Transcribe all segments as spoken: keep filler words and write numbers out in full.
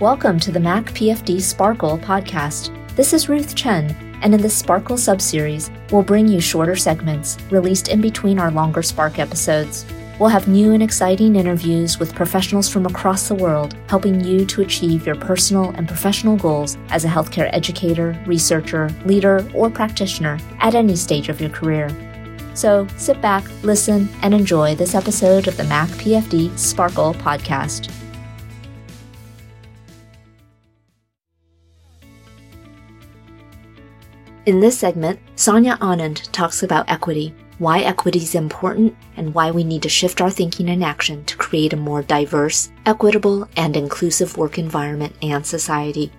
Welcome to the Mac P F D Sparkle podcast. This is Ruth Chen, and in this Sparkle subseries, we'll bring you shorter segments released in between our longer Spark episodes. We'll have new and exciting interviews with professionals from across the world, helping you to achieve your personal and professional goals as a healthcare educator, researcher, leader, or practitioner at any stage of your career. So sit back, listen, and enjoy this episode of the Mac P F D Sparkle podcast. In this segment, Sonia Anand talks about equity, why equity is important, and why we need to shift our thinking and action to create a more diverse, equitable, and inclusive work environment and society.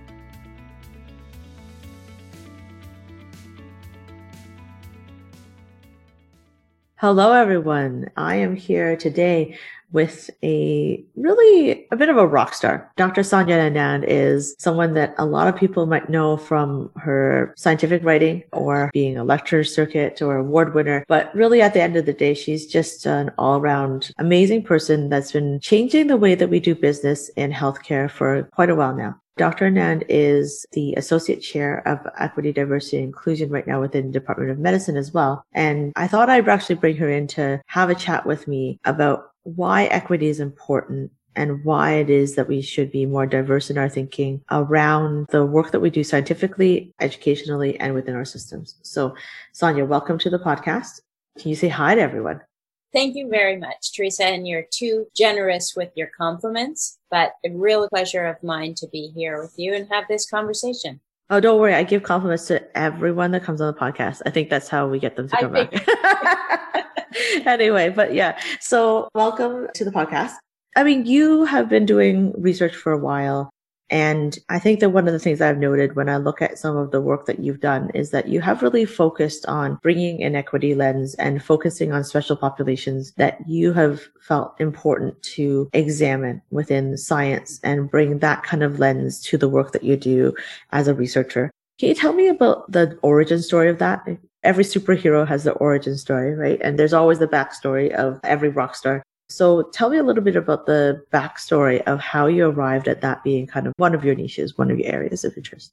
Hello, everyone. I am here today with a really a bit of a rock star. Doctor Sonia Anand is someone that a lot of people might know from her scientific writing or being a lecture circuit or award winner. But really at the end of the day, she's just an all-around amazing person that's been changing the way that we do business in healthcare for quite a while now. Doctor Anand is the Associate Chair of Equity, Diversity, and Inclusion right now within the Department of Medicine as well. And I thought I'd actually bring her in to have a chat with me about why equity is important and why it is that we should be more diverse in our thinking around the work that we do scientifically, educationally, and within our systems. So, Sonia, welcome to the podcast. Can you say hi to everyone? Thank you very much, Teresa, and you're too generous with your compliments, but a real pleasure of mine to be here with you and have this conversation. Oh, don't worry. I give compliments to everyone that comes on the podcast. I think that's how we get them to come back. Anyway, but yeah, so welcome to the podcast. I mean, you have been doing research for a while, and I think that one of the things I've noted when I look at some of the work that you've done is that you have really focused on bringing an equity lens and focusing on special populations that you have felt important to examine within science and bring that kind of lens to the work that you do as a researcher. Can you tell me about the origin story of that? Every superhero has their origin story, right? And there's always the backstory of every rock star. So tell me a little bit about the backstory of how you arrived at that being kind of one of your niches, one of your areas of interest.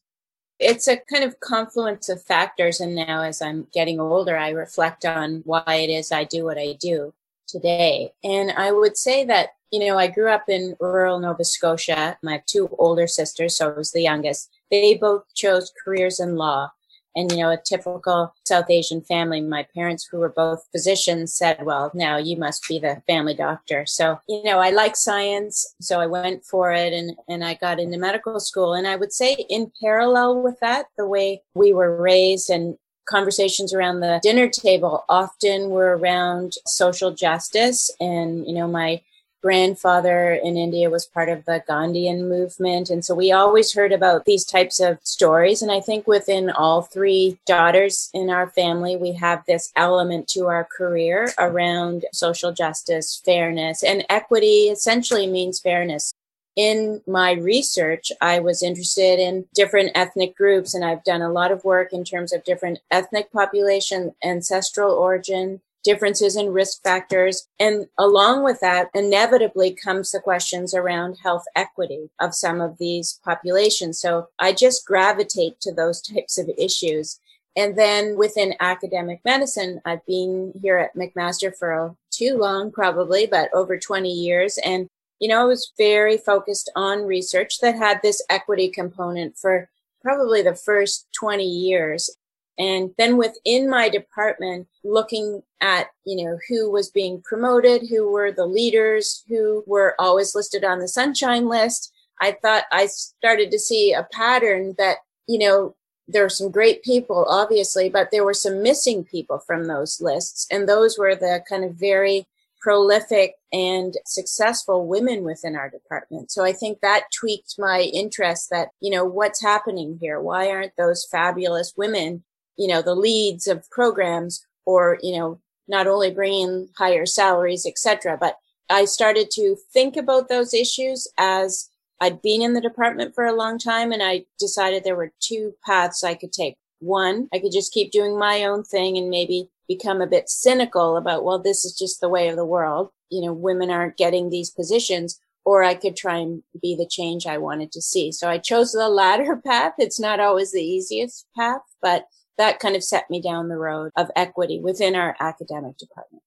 It's a kind of confluence of factors. And now as I'm getting older, I reflect on why it is I do what I do today. And I would say that, you know, I grew up in rural Nova Scotia. My two older sisters, so I was the youngest. They both chose careers in law. And, you know, a typical South Asian family, my parents, who were both physicians, said, well, now you must be the family doctor. So, you know, I like science. So I went for it and, and I got into medical school. And I would say in parallel with that, the way we were raised and conversations around the dinner table often were around social justice. And, you know, my grandfather in India was part of the Gandhian movement. And so we always heard about these types of stories. And I think within all three daughters in our family, we have this element to our career around social justice, fairness, and equity essentially means fairness. In my research, I was interested in different ethnic groups, and I've done a lot of work in terms of different ethnic population, ancestral origin, differences in risk factors. And along with that, inevitably comes the questions around health equity of some of these populations. So I just gravitate to those types of issues. And then within academic medicine, I've been here at McMaster for too long, probably, but over twenty years. And, you know, I was very focused on research that had this equity component for probably the first twenty years. And then within my department, looking at, you know, who was being promoted, who were the leaders, who were always listed on the sunshine list, I thought I started to see a pattern that, you know, there were some great people, obviously, but there were some missing people from those lists. And those were the kind of very prolific and successful women within our department. So I think that tweaked my interest that, you know, what's happening here? Why aren't those fabulous women, you know, the leads of programs, or, you know, not only bringing higher salaries, et cetera. But I started to think about those issues as I'd been in the department for a long time. And I decided there were two paths I could take. One, I could just keep doing my own thing and maybe become a bit cynical about, well, this is just the way of the world. You know, women aren't getting these positions. or I could try and be the change I wanted to see. So I chose the latter path. It's not always the easiest path, but that kind of set me down the road of equity within our academic department.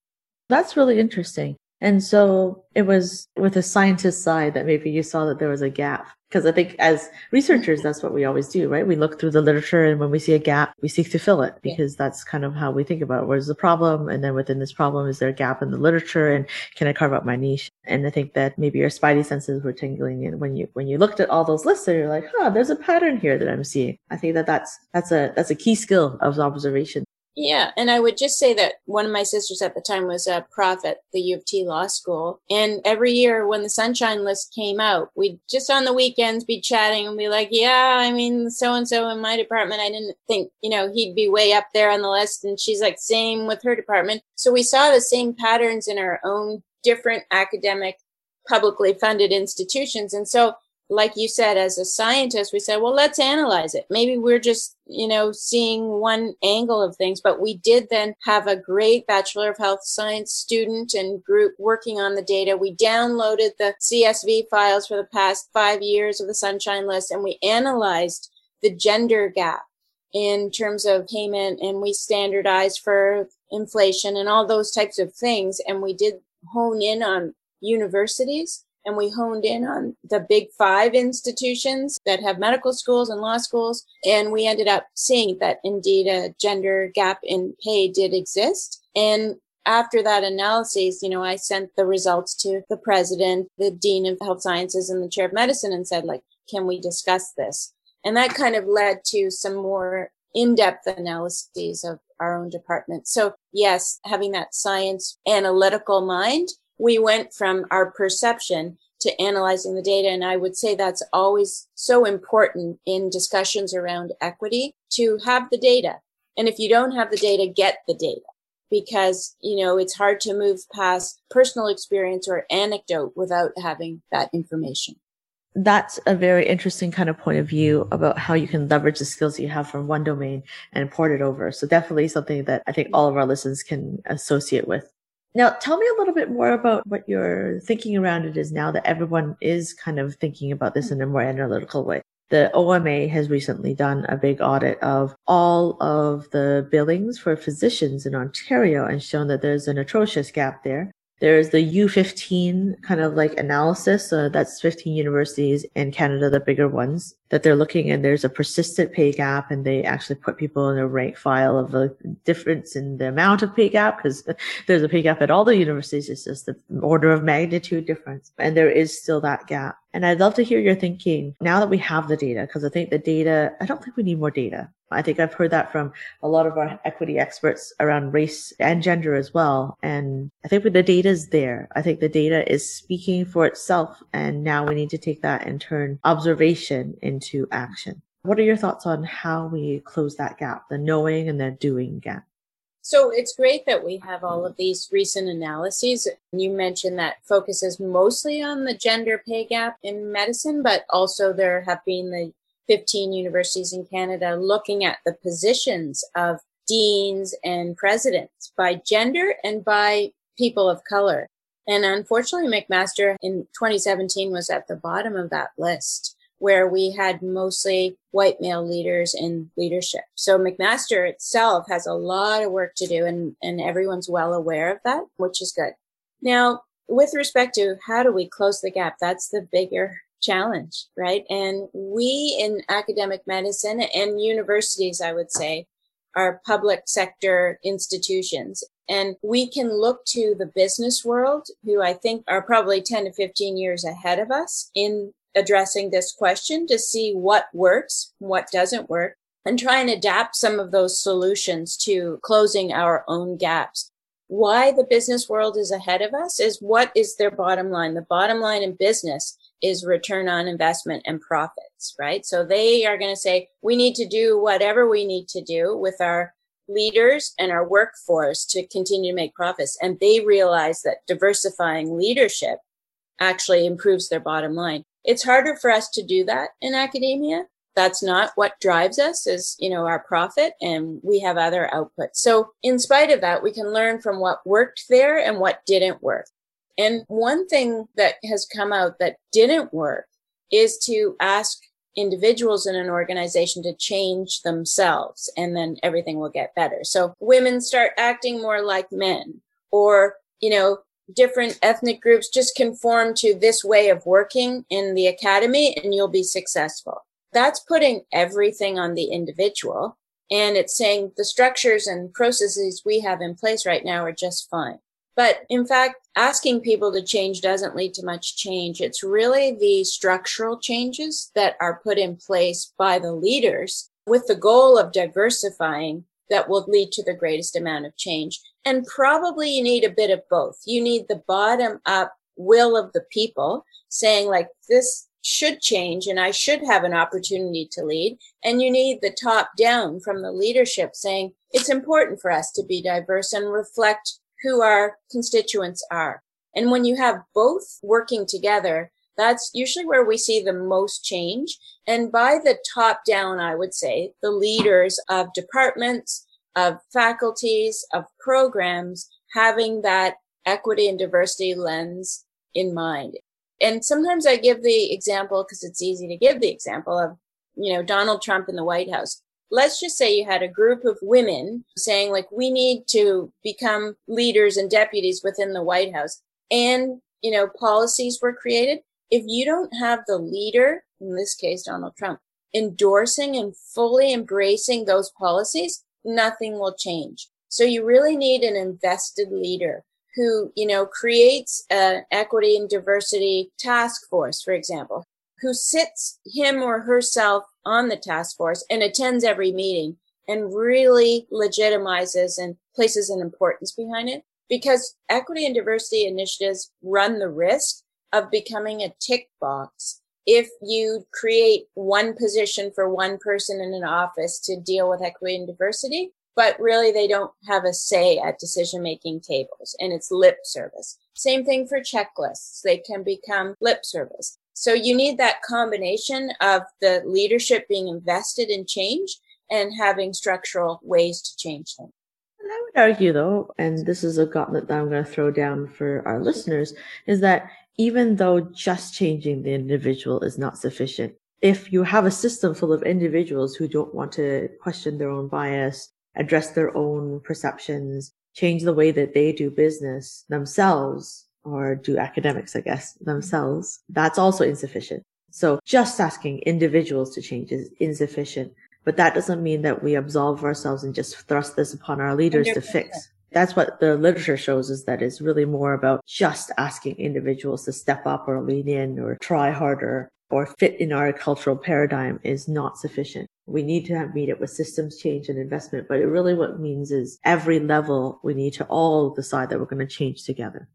That's really interesting. And so it was with the scientist side that maybe you saw that there was a gap. Because I think as researchers, that's what we always do, right? We look through the literature, and when we see a gap, we seek to fill it, because that's kind of how we think about it. Where's the problem? And then within this problem, is there a gap in the literature? And can I carve out my niche? And I think that maybe your spidey senses were tingling. And when you, when you looked at all those lists, you're like, huh, there's a pattern here that I'm seeing. I think that that's, that's a, that's a key skill of observation. Yeah. And I would just say that one of my sisters at the time was a prof at the U of T Law School. And every year when the Sunshine List came out, we'd just on the weekends be chatting and be like, yeah, I mean, so-and-so in my department, I didn't think, you know, he'd be way up there on the list. And she's like, same with her department. So we saw the same patterns in our own different academic, publicly funded institutions. And so, like you said, as a scientist, we said, well, let's analyze it. Maybe we're just, you know, seeing one angle of things. But we did then have a great Bachelor of Health Science student and group working on the data. We downloaded the C S V files for the past five years of the Sunshine List, and we analyzed the gender gap in terms of payment, and we standardized for inflation and all those types of things. And we did hone in on universities. And we honed in on the big five institutions that have medical schools and law schools. And we ended up seeing that indeed a gender gap in pay did exist. And after that analysis, you know, I sent the results to the president, the dean of health sciences, and the chair of medicine and said, like, can we discuss this? And that kind of led to some more in-depth analyses of our own department. So yes, having that science analytical mind, we went from our perception to analyzing the data. And I would say that's always so important in discussions around equity, to have the data. And if you don't have the data, get the data, because, you know, it's hard to move past personal experience or anecdote without having that information. That's a very interesting kind of point of view about how you can leverage the skills that you have from one domain and port it over. So definitely something that I think all of our listeners can associate with. Now, tell me a little bit more about what you're thinking around it is now that everyone is kind of thinking about this in a more analytical way. The O M A has recently done a big audit of all of the billings for physicians in Ontario and shown that there's an atrocious gap there. There's the U fifteen kind of like analysis. So that's fifteen universities in Canada, the bigger ones that they're looking, and there's a persistent pay gap, and they actually put people in a rank file of a difference in the amount of pay gap, because there's a pay gap at all the universities. It's just the order of magnitude difference. And there is still that gap. And I'd love to hear your thinking now that we have the data, because I think the data, I don't think we need more data. I think I've heard that from a lot of our equity experts around race and gender as well. And I think the data is there. I think the data is speaking for itself. And now we need to take that and turn observation into action. What are your thoughts on how we close that gap, the knowing and the doing gap? So it's great that we have all of these recent analyses. You mentioned that focuses mostly on the gender pay gap in medicine, but also there have been the fifteen universities in Canada looking at the positions of deans and presidents by gender and by people of color. And unfortunately, McMaster in twenty seventeen was at the bottom of that list, where we had mostly white male leaders in leadership. So McMaster itself has a lot of work to do, and, and everyone's well aware of that, which is good. Now, with respect to how do we close the gap, that's the bigger challenge, right? And we in academic medicine and universities, I would say, are public sector institutions. And we can look to the business world, who I think are probably ten to fifteen years ahead of us in addressing this question, to see what works, what doesn't work, and try and adapt some of those solutions to closing our own gaps. Why the business world is ahead of us is, what is their bottom line? The bottom line in business is return on investment and profits, right? So they are going to say, we need to do whatever we need to do with our leaders and our workforce to continue to make profits. And they realize that diversifying leadership actually improves their bottom line. It's harder for us to do that in academia. That's not what drives us, is, you know, our profit, and we have other outputs. So in spite of that, we can learn from what worked there and what didn't work. And one thing that has come out that didn't work is to ask individuals in an organization to change themselves, and then everything will get better. So women start acting more like men, or, you know, different ethnic groups just conform to this way of working in the academy and you'll be successful. That's putting everything on the individual. And it's saying the structures and processes we have in place right now are just fine. But in fact, asking people to change doesn't lead to much change. It's really the structural changes that are put in place by the leaders with the goal of diversifying that will lead to the greatest amount of change. And probably you need a bit of both. You need the bottom up will of the people saying, like, this should change and I should have an opportunity to lead. And you need the top down from the leadership saying it's important for us to be diverse and reflect who our constituents are. And when you have both working together, that's usually where we see the most change. And by the top down, I would say the leaders of departments, of faculties, of programs, having that equity and diversity lens in mind. And sometimes I give the example, because it's easy to give the example of, you know, Donald Trump in the White House. Let's just say you had a group of women saying, like, we need to become leaders and deputies within the White House. And, you know, policies were created. If you don't have the leader, in this case, Donald Trump, endorsing and fully embracing those policies, nothing will change. So you really need an invested leader who, you know, creates an equity and diversity task force, for example, who sits him or herself on the task force and attends every meeting and really legitimizes and places an importance behind it. Because equity and diversity initiatives run the risk of becoming a tick box if you create one position for one person in an office to deal with equity and diversity, but really they don't have a say at decision-making tables, and it's lip service. Same thing for checklists. They can become lip service. So you need that combination of the leadership being invested in change and having structural ways to change things. And I would argue, though, and this is a gauntlet that I'm going to throw down for our listeners, is that even though just changing the individual is not sufficient, if you have a system full of individuals who don't want to question their own bias, address their own perceptions, change the way that they do business themselves, or do academics, I guess, themselves, that's also insufficient. So just asking individuals to change is insufficient. But that doesn't mean that we absolve ourselves and just thrust this upon our leaders one hundred percent to fix. That's what the literature shows, is that it's really more about just asking individuals to step up or lean in or try harder or fit in our cultural paradigm is not sufficient. We need to meet it with systems change and investment. But it really what it means is every level, we need to all decide that we're going to change together.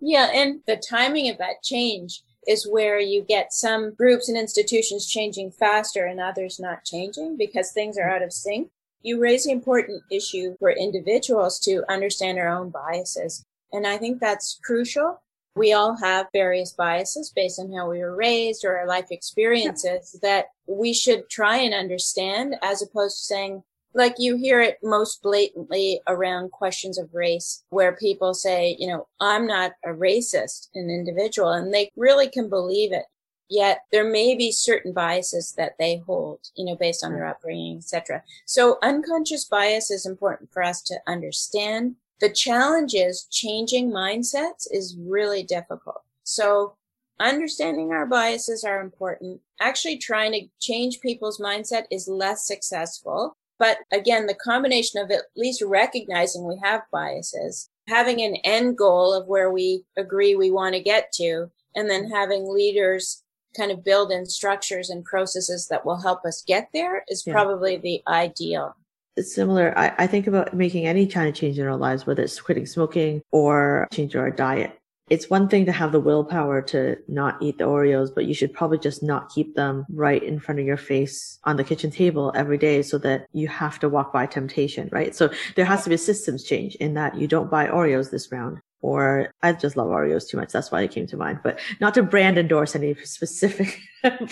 Yeah, and the timing of that change is where you get some groups and institutions changing faster and others not changing because things are out of sync. You raise the important issue for individuals to understand our own biases. And I think that's crucial. We all have various biases based on how we were raised or our life experiences that we should try and understand, as opposed to saying, like you hear it most blatantly around questions of race, where people say, you know, I'm not a racist, an individual, and they really can believe it. Yet there may be certain biases that they hold, you know, based on their upbringing, et cetera. So unconscious bias is important for us to understand. The challenge is changing mindsets is really difficult. So understanding our biases are important. Actually trying to change people's mindset is less successful. But again, the combination of at least recognizing we have biases, having an end goal of where we agree we want to get to, and then having leaders kind of build in structures and processes that will help us get there is yeah. probably the ideal. It's similar. I, I think about making any kind of change in our lives, whether it's quitting smoking or changing our diet. It's one thing to have the willpower to not eat the Oreos, but you should probably just not keep them right in front of your face on the kitchen table every day so that you have to walk by temptation, right? So there has to be a systems change in that you don't buy Oreos this round. Or I just love Oreos too much. That's why it came to mind, but not to brand endorse any specific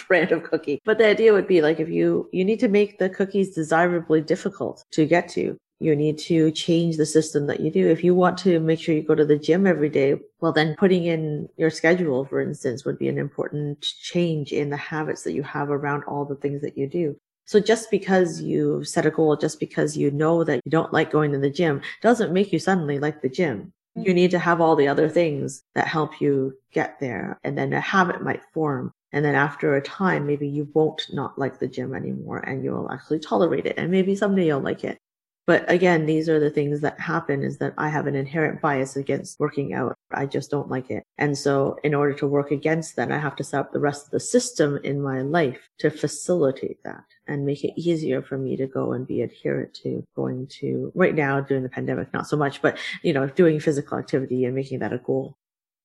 brand of cookie. But the idea would be like, if you, you need to make the cookies desirably difficult to get to. You need to change the system that you do. If you want to make sure you go to the gym every day, well, then putting in your schedule, for instance, would be an important change in the habits that you have around all the things that you do. So just because you set a goal, just because you know that you don't like going to the gym, doesn't make you suddenly like the gym. You need to have all the other things that help you get there. And then a habit might form. And then after a time, maybe you won't not like the gym anymore and you'll actually tolerate it. And maybe someday you'll like it. But again, these are the things that happen, is that I have an inherent bias against working out. I just don't like it. And so in order to work against that, I have to set up the rest of the system in my life to facilitate that and make it easier for me to go and be adherent to going to, right now during the pandemic, not so much, but, you know, doing physical activity and making that a goal.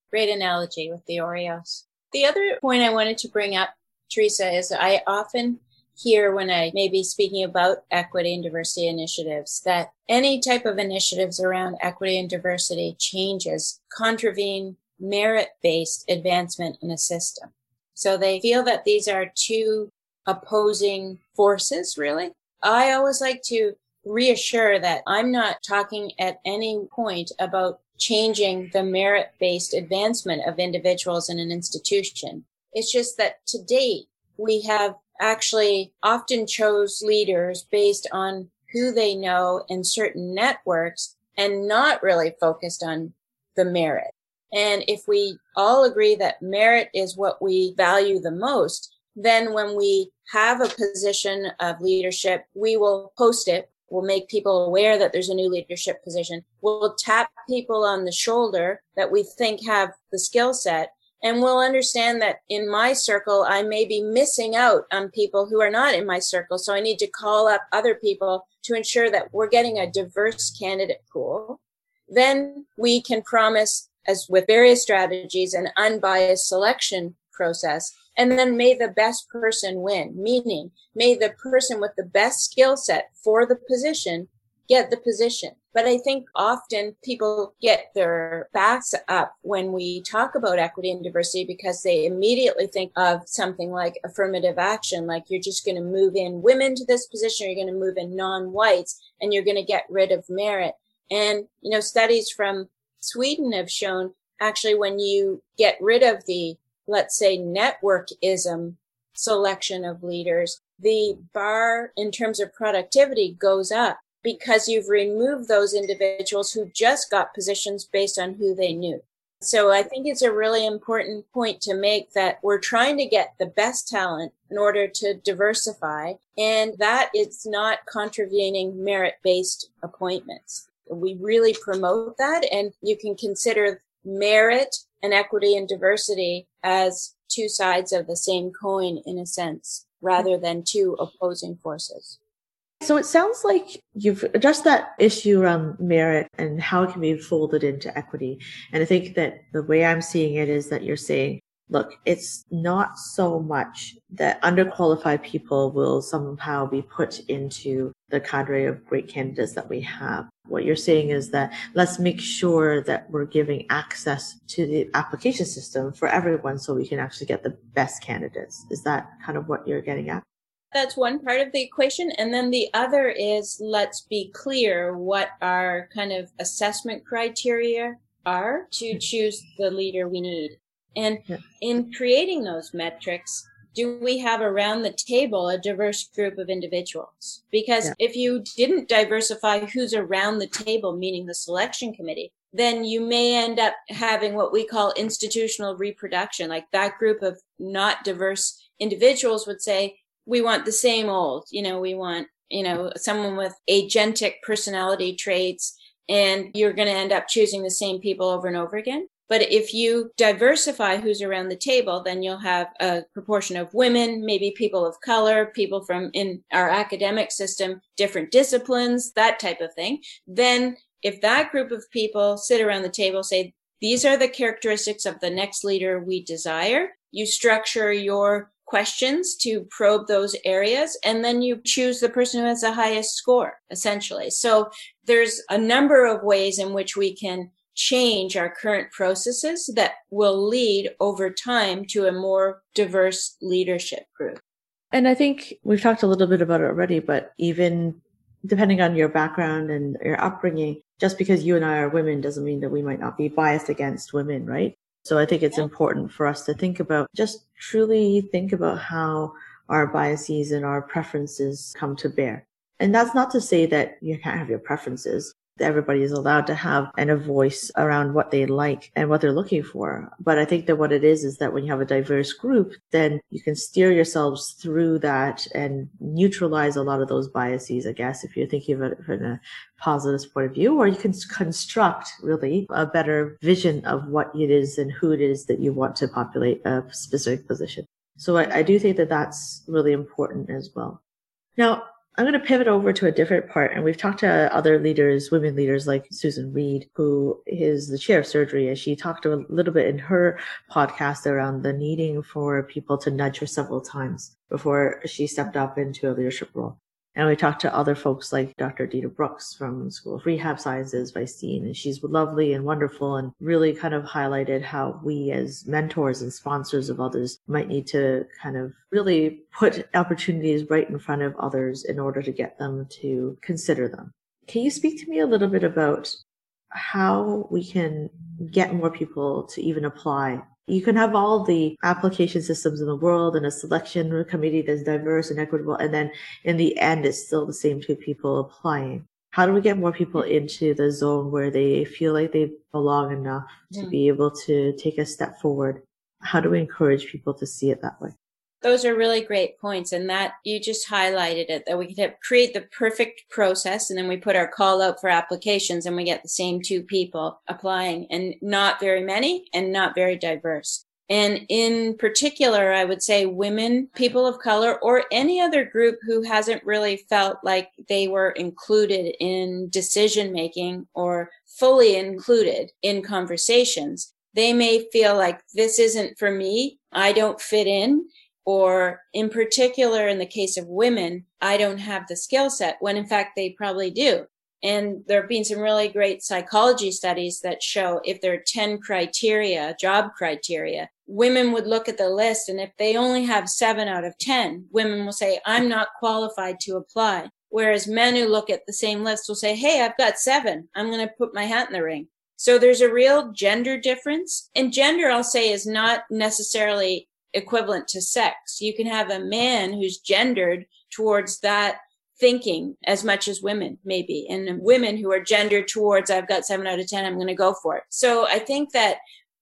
Great analogy with the Oreos. The other point I wanted to bring up, Teresa, is I often here when I may be speaking about equity and diversity initiatives, that any type of initiatives around equity and diversity changes contravene merit-based advancement in a system. So they feel that these are two opposing forces, really. I always like to reassure that I'm not talking at any point about changing the merit-based advancement of individuals in an institution. It's just that to date, we have actually often chose leaders based on who they know in certain networks and not really focused on the merit. And if we all agree that merit is what we value the most, then when we have a position of leadership, we will post it. We'll make people aware that there's a new leadership position. We'll tap people on the shoulder that we think have the skill set. And we'll understand that in my circle, I may be missing out on people who are not in my circle. So I need to call up other people to ensure that we're getting a diverse candidate pool. Then we can promise, as with various strategies, an unbiased selection process. And then may the best person win, meaning may the person with the best skill set for the position get the position. But I think often people get their backs up when we talk about equity and diversity because they immediately think of something like affirmative action, like you're just going to move in women to this position, you're going to move in non-whites, and you're going to get rid of merit. And, you know, studies from Sweden have shown actually when you get rid of the, let's say, networkism selection of leaders, the bar in terms of productivity goes up, because you've removed those individuals who just got positions based on who they knew. So I think it's a really important point to make that we're trying to get the best talent in order to diversify, and that it's not contravening merit-based appointments. We really promote that, and you can consider merit and equity and diversity as two sides of the same coin, in a sense, rather than two opposing forces. So it sounds like you've addressed that issue around merit and how it can be folded into equity. And I think that the way I'm seeing it is that you're saying, look, it's not so much that underqualified people will somehow be put into the cadre of great candidates that we have. What you're saying is that let's make sure that we're giving access to the application system for everyone so we can actually get the best candidates. Is that kind of what you're getting at? That's one part of the equation. And then the other is, let's be clear what our kind of assessment criteria are to choose the leader we need. And yeah. In creating those metrics, do we have around the table a diverse group of individuals? Because yeah. if you didn't diversify who's around the table, meaning the selection committee, then you may end up having what we call institutional reproduction. Like that group of not diverse individuals would say, we want the same old, you know, we want, you know, someone with agentic personality traits, and you're going to end up choosing the same people over and over again. But if you diversify who's around the table, then you'll have a proportion of women, maybe people of color, people from in our academic system, different disciplines, that type of thing. Then if that group of people sit around the table, say, these are the characteristics of the next leader we desire, you structure your questions to probe those areas, and then you choose the person who has the highest score, essentially. So there's a number of ways in which we can change our current processes that will lead over time to a more diverse leadership group. And I think we've talked a little bit about it already, but even depending on your background and your upbringing, just because you and I are women doesn't mean that we might not be biased against women, right? So I think it's yeah. important for us to think about, just truly think about how our biases and our preferences come to bear. And that's not to say that you can't have your preferences. Everybody is allowed to have and a voice around what they like and what they're looking for. But I think that what it is, is that when you have a diverse group, then you can steer yourselves through that and neutralize a lot of those biases, I guess, if you're thinking of it from a positive point of view, or you can construct really a better vision of what it is and who it is that you want to populate a specific position. So I, I do think that that's really important as well. Now, I'm going to pivot over to a different part. And we've talked to other leaders, women leaders like Susan Reed, who is the chair of surgery. And she talked a little bit in her podcast around the needing for people to nudge her several times before she stepped up into a leadership role. And we talked to other folks like Doctor Dita Brooks from School of Rehab Sciences by Steen. And she's lovely and wonderful and really kind of highlighted how we as mentors and sponsors of others might need to kind of really put opportunities right in front of others in order to get them to consider them. Can you speak to me a little bit about how we can get more people to even apply? You can have all the application systems in the world and a selection committee that's diverse and equitable, and then in the end, it's still the same two people applying. How do we get more people into the zone where they feel like they belong enough yeah. to be able to take a step forward? How do we encourage people to see it that way? Those are really great points. And that you just highlighted it, that we could create the perfect process. And then we put our call out for applications and we get the same two people applying, and not very many and not very diverse. And in particular, I would say women, people of color, or any other group who hasn't really felt like they were included in decision making or fully included in conversations. They may feel like this isn't for me. I don't fit in. Or in particular, in the case of women, I don't have the skill set, when in fact they probably do. And there have been some really great psychology studies that show if there are ten criteria, job criteria, women would look at the list. And if they only have seven out of ten, women will say, I'm not qualified to apply. Whereas men who look at the same list will say, hey, I've got seven. I'm going to put my hat in the ring. So there's a real gender difference. And gender, I'll say, is not necessarily equivalent to sex. You can have a man who's gendered towards that thinking as much as women maybe, and women who are gendered towards I've got seven out of ten, I'm going to go for it. So I think that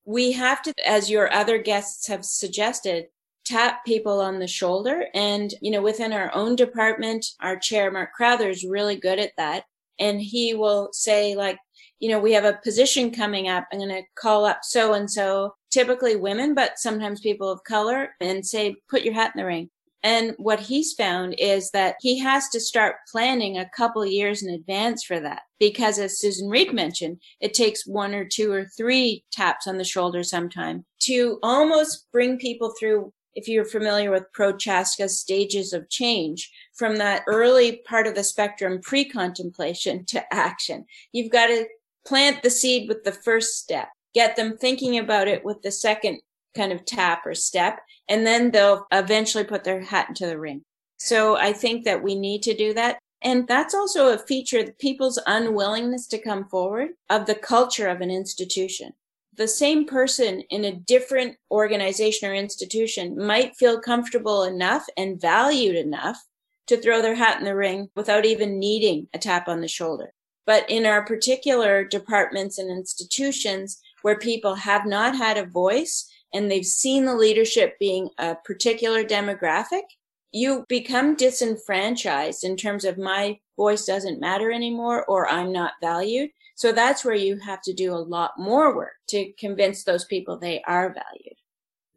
we have to, as your other guests have suggested, tap people on the shoulder. And, you know, within our own department, our chair, Mark Crowther, is really good at that. And he will say, like, you know, we have a position coming up. I'm going to call up so-and-so, typically women, but sometimes people of color, and say, put your hat in the ring. And what he's found is that he has to start planning a couple of years in advance for that. Because as Susan Reed mentioned, it takes one or two or three taps on the shoulder sometime to almost bring people through, if you're familiar with Prochaska's stages of change, from that early part of the spectrum, pre-contemplation to action. You've got to plant the seed with the first step, get them thinking about it with the second kind of tap or step, and then they'll eventually put their hat into the ring. So I think that we need to do that. And that's also a feature of people's unwillingness to come forward, of the culture of an institution. The same person in a different organization or institution might feel comfortable enough and valued enough to throw their hat in the ring without even needing a tap on the shoulder. But in our particular departments and institutions where people have not had a voice and they've seen the leadership being a particular demographic, you become disenfranchised in terms of my voice doesn't matter anymore, or I'm not valued. So that's where you have to do a lot more work to convince those people they are valued.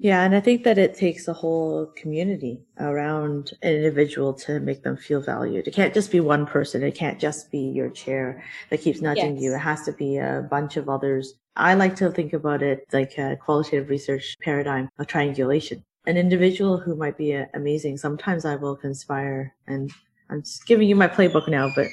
Yeah, and I think that it takes a whole community around an individual to make them feel valued. It can't just be one person. It can't just be your chair that keeps nudging yes. you. It has to be a bunch of others. I like to think about it like a qualitative research paradigm of triangulation. An individual who might be amazing, sometimes I will conspire, and I'm just giving you my playbook now, but,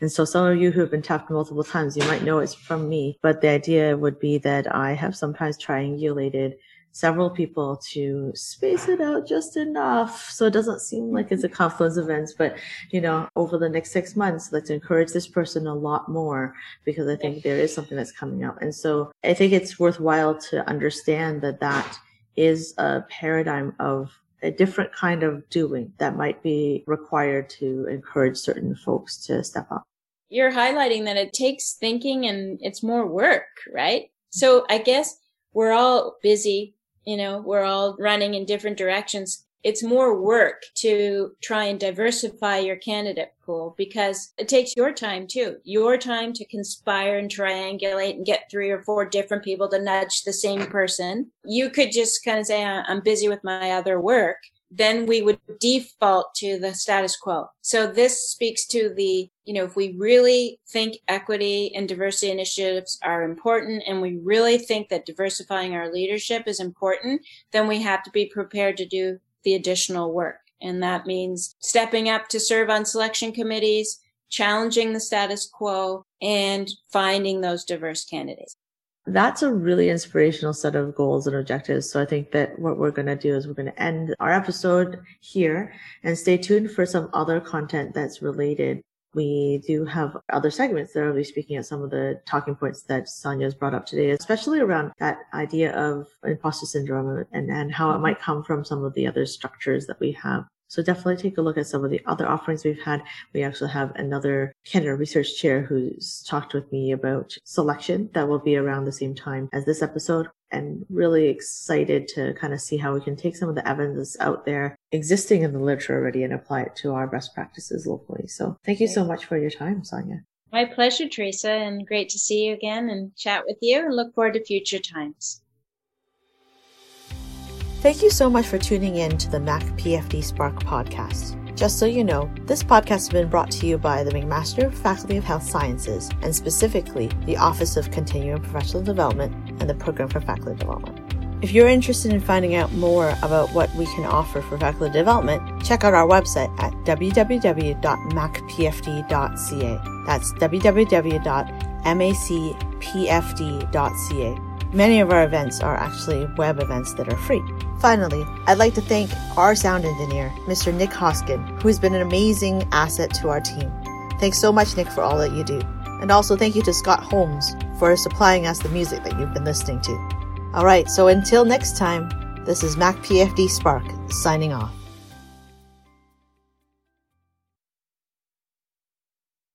and so some of you who have been tapped multiple times, you might know it's from me, but the idea would be that I have sometimes triangulated several people to space it out just enough so it doesn't seem like it's a confluence of events. But, you know, over the next six months, let's encourage this person a lot more, because I think there is something that's coming up. And so I think it's worthwhile to understand that that is a paradigm of a different kind of doing that might be required to encourage certain folks to step up. You're highlighting that it takes thinking and it's more work, right? So I guess we're all busy. You know, we're all running in different directions. It's more work to try and diversify your candidate pool, because it takes your time too, your time to conspire and triangulate and get three or four different people to nudge the same person. You could just kind of say, I'm busy with my other work. Then we would default to the status quo. So this speaks to the, you know, if we really think equity and diversity initiatives are important, and we really think that diversifying our leadership is important, then we have to be prepared to do the additional work. And that means stepping up to serve on selection committees, challenging the status quo, and finding those diverse candidates. That's a really inspirational set of goals and objectives. So I think that what we're going to do is we're going to end our episode here, and stay tuned for some other content that's related. We do have other segments that will be speaking at some of the talking points that Sonia has brought up today, especially around that idea of imposter syndrome and, and how it might come from some of the other structures that we have. So definitely take a look at some of the other offerings we've had. We actually have another Canada research chair who's talked with me about selection that will be around the same time as this episode, and really excited to kind of see how we can take some of the evidence that's out there existing in the literature already and apply it to our best practices locally. So thank you so much for your time, Sonia. My pleasure, Teresa, and great to see you again and chat with you, and look forward to future times. Thank you so much for tuning in to the Mac P F D Spark podcast. Just so you know, this podcast has been brought to you by the McMaster Faculty of Health Sciences, and specifically the Office of Continuing Professional Development and the Program for Faculty Development. If you're interested in finding out more about what we can offer for faculty development, check out our website at w w w dot mac p f d dot c a. That's w w w dot mac p f d dot c a. Many of our events are actually web events that are free. Finally, I'd like to thank our sound engineer, Mister Nick Hoskin, who has been an amazing asset to our team. Thanks so much, Nick, for all that you do. And also thank you to Scott Holmes for supplying us the music that you've been listening to. All right, so until next time, this is Mac P F D Spark signing off.